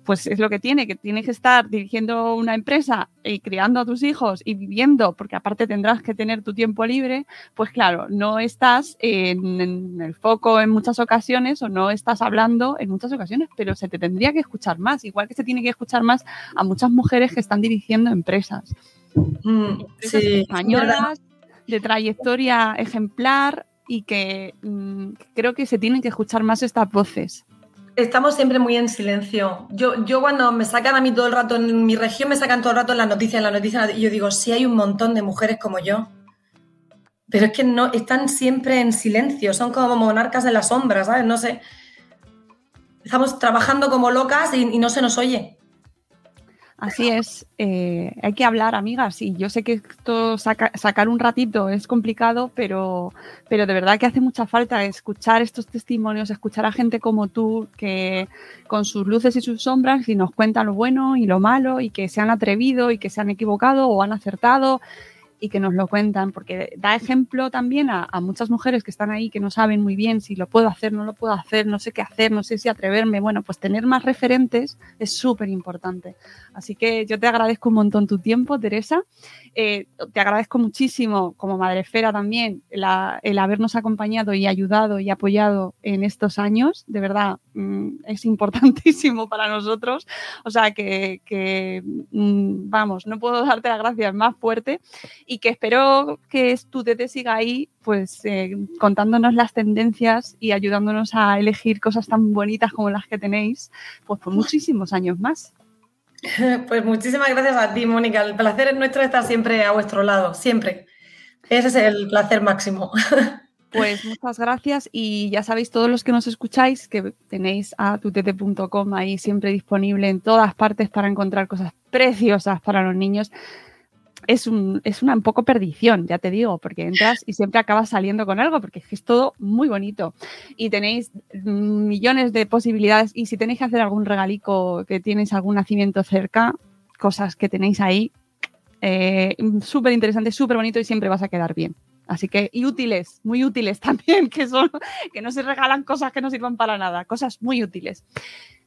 pues es lo que tiene, que tienes que estar dirigiendo una empresa y criando a tus hijos y viviendo, porque aparte tendrás que tener tu tiempo libre, pues claro, no estás en el foco en muchas ocasiones o no estás hablando en muchas ocasiones, pero se te tendría que escuchar más, igual que se tiene que escuchar más a muchas mujeres que están dirigiendo empresas, sí, españolas, de trayectoria ejemplar, y que creo que se tienen que escuchar más estas voces. Estamos siempre muy en silencio. Yo cuando me sacan a mí todo el rato, en mi región me sacan todo el rato en las noticias, y yo digo, sí, hay un montón de mujeres como yo, pero es que no, están siempre en silencio, son como monarcas de la sombra, ¿sabes? No sé. Estamos trabajando como locas y no se nos oye. Así es, hay que hablar, amigas, y yo sé que esto sacar un ratito es complicado, pero de verdad que hace mucha falta escuchar estos testimonios, escuchar a gente como tú, que con sus luces y sus sombras y nos cuentan lo bueno y lo malo, y que se han atrevido y que se han equivocado o han acertado y que nos lo cuentan, porque da ejemplo también a muchas mujeres que están ahí, que no saben muy bien si lo puedo hacer, no lo puedo hacer, no sé qué hacer, no sé si atreverme. Bueno, pues tener más referentes es súper importante. Así que yo te agradezco un montón tu tiempo, Teresa. Te agradezco muchísimo, como Madresfera también, el habernos acompañado y ayudado y apoyado en estos años. De verdad, es importantísimo para nosotros. O sea, que vamos, no puedo darte las gracias más fuerte. Y que espero que Tutete siga ahí, pues contándonos las tendencias y ayudándonos a elegir cosas tan bonitas como las que tenéis, pues por muchísimos años más. Pues muchísimas gracias a ti, Mónica. El placer es nuestro estar siempre a vuestro lado, siempre. Ese es el placer máximo. Pues muchas gracias y ya sabéis todos los que nos escucháis que tenéis a tutete.com ahí siempre disponible en todas partes para encontrar cosas preciosas para los niños. Es una un poco perdición, ya te digo, porque entras y siempre acabas saliendo con algo, porque es todo muy bonito y tenéis millones de posibilidades, y si tenéis que hacer algún regalico, que tenéis algún nacimiento cerca, cosas que tenéis ahí, súper interesante, súper bonito y siempre vas a quedar bien. Así que, y útiles, muy útiles también, que no se regalan cosas que no sirvan para nada, cosas muy útiles.